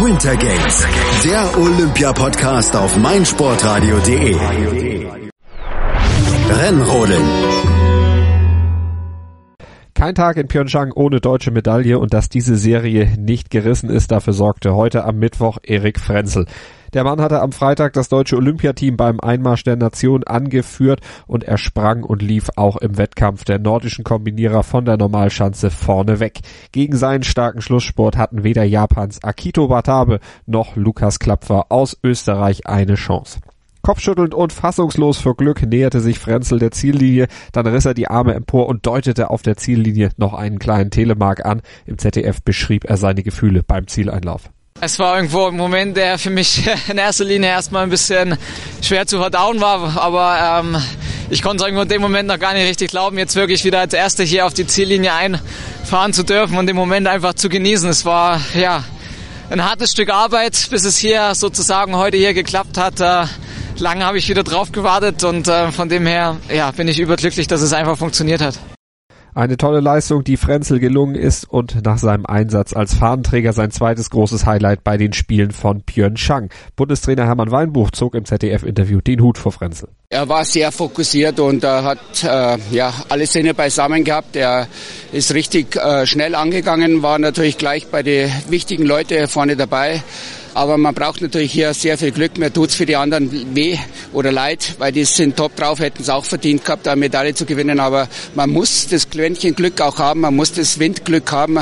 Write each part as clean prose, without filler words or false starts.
Winter Games, der Olympia-Podcast auf meinsportradio.de. Rennrodeln. Kein Tag in Pyeongchang ohne deutsche Medaille, und dass diese Serie nicht gerissen ist, dafür sorgte heute am Mittwoch Erik Frenzel. Der Mann hatte am Freitag das deutsche Olympiateam beim Einmarsch der Nation angeführt, und er sprang und lief auch im Wettkampf der nordischen Kombinierer von der Normalschanze vorne weg. Gegen seinen starken Schlusssport hatten weder Japans Akito Watabe noch Lukas Klapfer aus Österreich eine Chance. Kopfschüttelnd und fassungslos vor Glück näherte sich Frenzel der Ziellinie, dann riss er die Arme empor und deutete auf der Ziellinie noch einen kleinen Telemark an. Im ZDF beschrieb er seine Gefühle beim Zieleinlauf. Es war irgendwo ein Moment, der für mich in erster Linie erstmal ein bisschen schwer zu verdauen war, aber ich konnte es irgendwo in dem Moment noch gar nicht richtig glauben, jetzt wirklich wieder als Erster hier auf die Ziellinie einfahren zu dürfen und den Moment einfach zu genießen. Es war ja ein hartes Stück Arbeit, bis es hier sozusagen heute hier geklappt hat. Lange habe ich wieder drauf gewartet, und von dem her ja, bin ich überglücklich, dass es einfach funktioniert hat. Eine tolle Leistung, die Frenzel gelungen ist und nach seinem Einsatz als Fahnenträger sein zweites großes Highlight bei den Spielen von Pyeongchang. Bundestrainer Hermann Weinbuch zog im ZDF-Interview den Hut vor Frenzel. Er war sehr fokussiert und hat alle Sinne beisammen gehabt. Er ist richtig schnell angegangen, war natürlich gleich bei den wichtigen Leuten vorne dabei. Aber man braucht natürlich hier sehr viel Glück. Mir tut's für die anderen weh oder leid, weil die sind top drauf, hätten es auch verdient gehabt, eine Medaille zu gewinnen. Aber man muss das Quäntchen Glück auch haben, man muss das Windglück haben.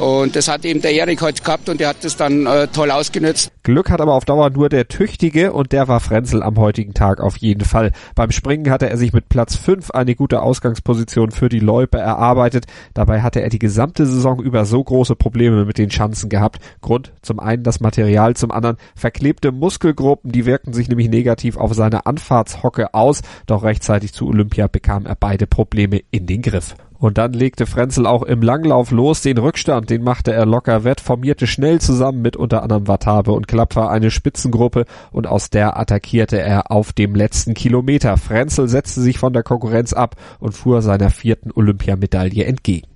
Und das hat eben der Erik heute gehabt, und der hat das dann toll ausgenutzt. Glück hat aber auf Dauer nur der Tüchtige, und der war Frenzel am heutigen Tag auf jeden Fall. Beim Springen hatte er sich mit Platz 5 eine gute Ausgangsposition für die Loipe erarbeitet. Dabei hatte er die gesamte Saison über so große Probleme mit den Schanzen gehabt. Grund zum einen das Material, zum anderen verklebte Muskelgruppen, die wirkten sich nämlich negativ auf seine Anfahrtshocke aus. Doch rechtzeitig zu Olympia bekam er beide Probleme in den Griff. Und dann legte Frenzel auch im Langlauf los. Den Rückstand, den machte er locker wett, formierte schnell zusammen mit unter anderem Watabe und Klapfer eine Spitzengruppe, und aus der attackierte er auf dem letzten Kilometer. Frenzel setzte sich von der Konkurrenz ab und fuhr seiner 4. Olympiamedaille entgegen.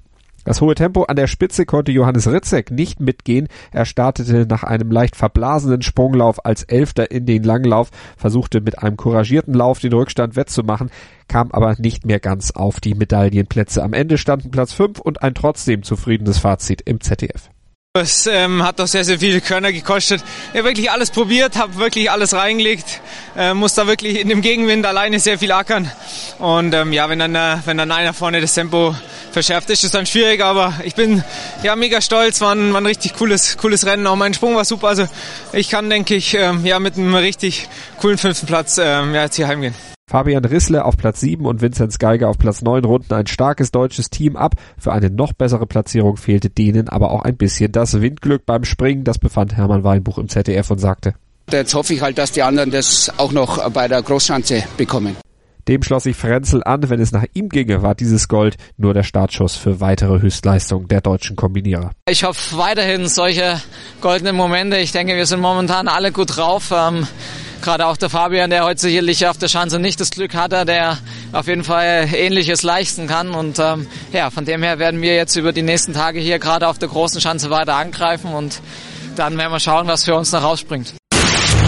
Das hohe Tempo an der Spitze konnte Johannes Ritzek nicht mitgehen. Er startete nach einem leicht verblasenen Sprunglauf als Elfter in den Langlauf, versuchte mit einem couragierten Lauf den Rückstand wettzumachen, kam aber nicht mehr ganz auf die Medaillenplätze. Am Ende standen Platz 5 und ein trotzdem zufriedenes Fazit im ZDF. Es hat doch sehr, sehr viel Körner gekostet. Ich habe wirklich alles probiert, habe wirklich alles reingelegt, muss da wirklich in dem Gegenwind alleine sehr viel ackern. Und wenn dann einer vorne das Tempo verschärft, ist es dann schwierig. Aber ich bin ja mega stolz, war ein richtig cooles Rennen. Auch mein Sprung war super. Also ich kann, denke ich, mit einem richtig coolen 5. Platz jetzt hier heimgehen. Fabian Rissle auf Platz 7 und Vinzenz Geiger auf Platz 9 runden ein starkes deutsches Team ab. Für eine noch bessere Platzierung fehlte denen aber auch ein bisschen das Windglück beim Springen. Das befand Hermann Weinbuch im ZDF und sagte: Jetzt hoffe ich halt, dass die anderen das auch noch bei der Großschanze bekommen. Dem schloss sich Frenzel an. Wenn es nach ihm ginge, war dieses Gold nur der Startschuss für weitere Höchstleistungen der deutschen Kombinierer. Ich hoffe weiterhin solche goldenen Momente. Ich denke, wir sind momentan alle gut drauf. Gerade auch der Fabian, der heute sicherlich auf der Schanze nicht das Glück hatte, der auf jeden Fall Ähnliches leisten kann. Und von dem her werden wir jetzt über die nächsten Tage hier gerade auf der großen Schanze weiter angreifen, und dann werden wir schauen, was für uns noch rausspringt.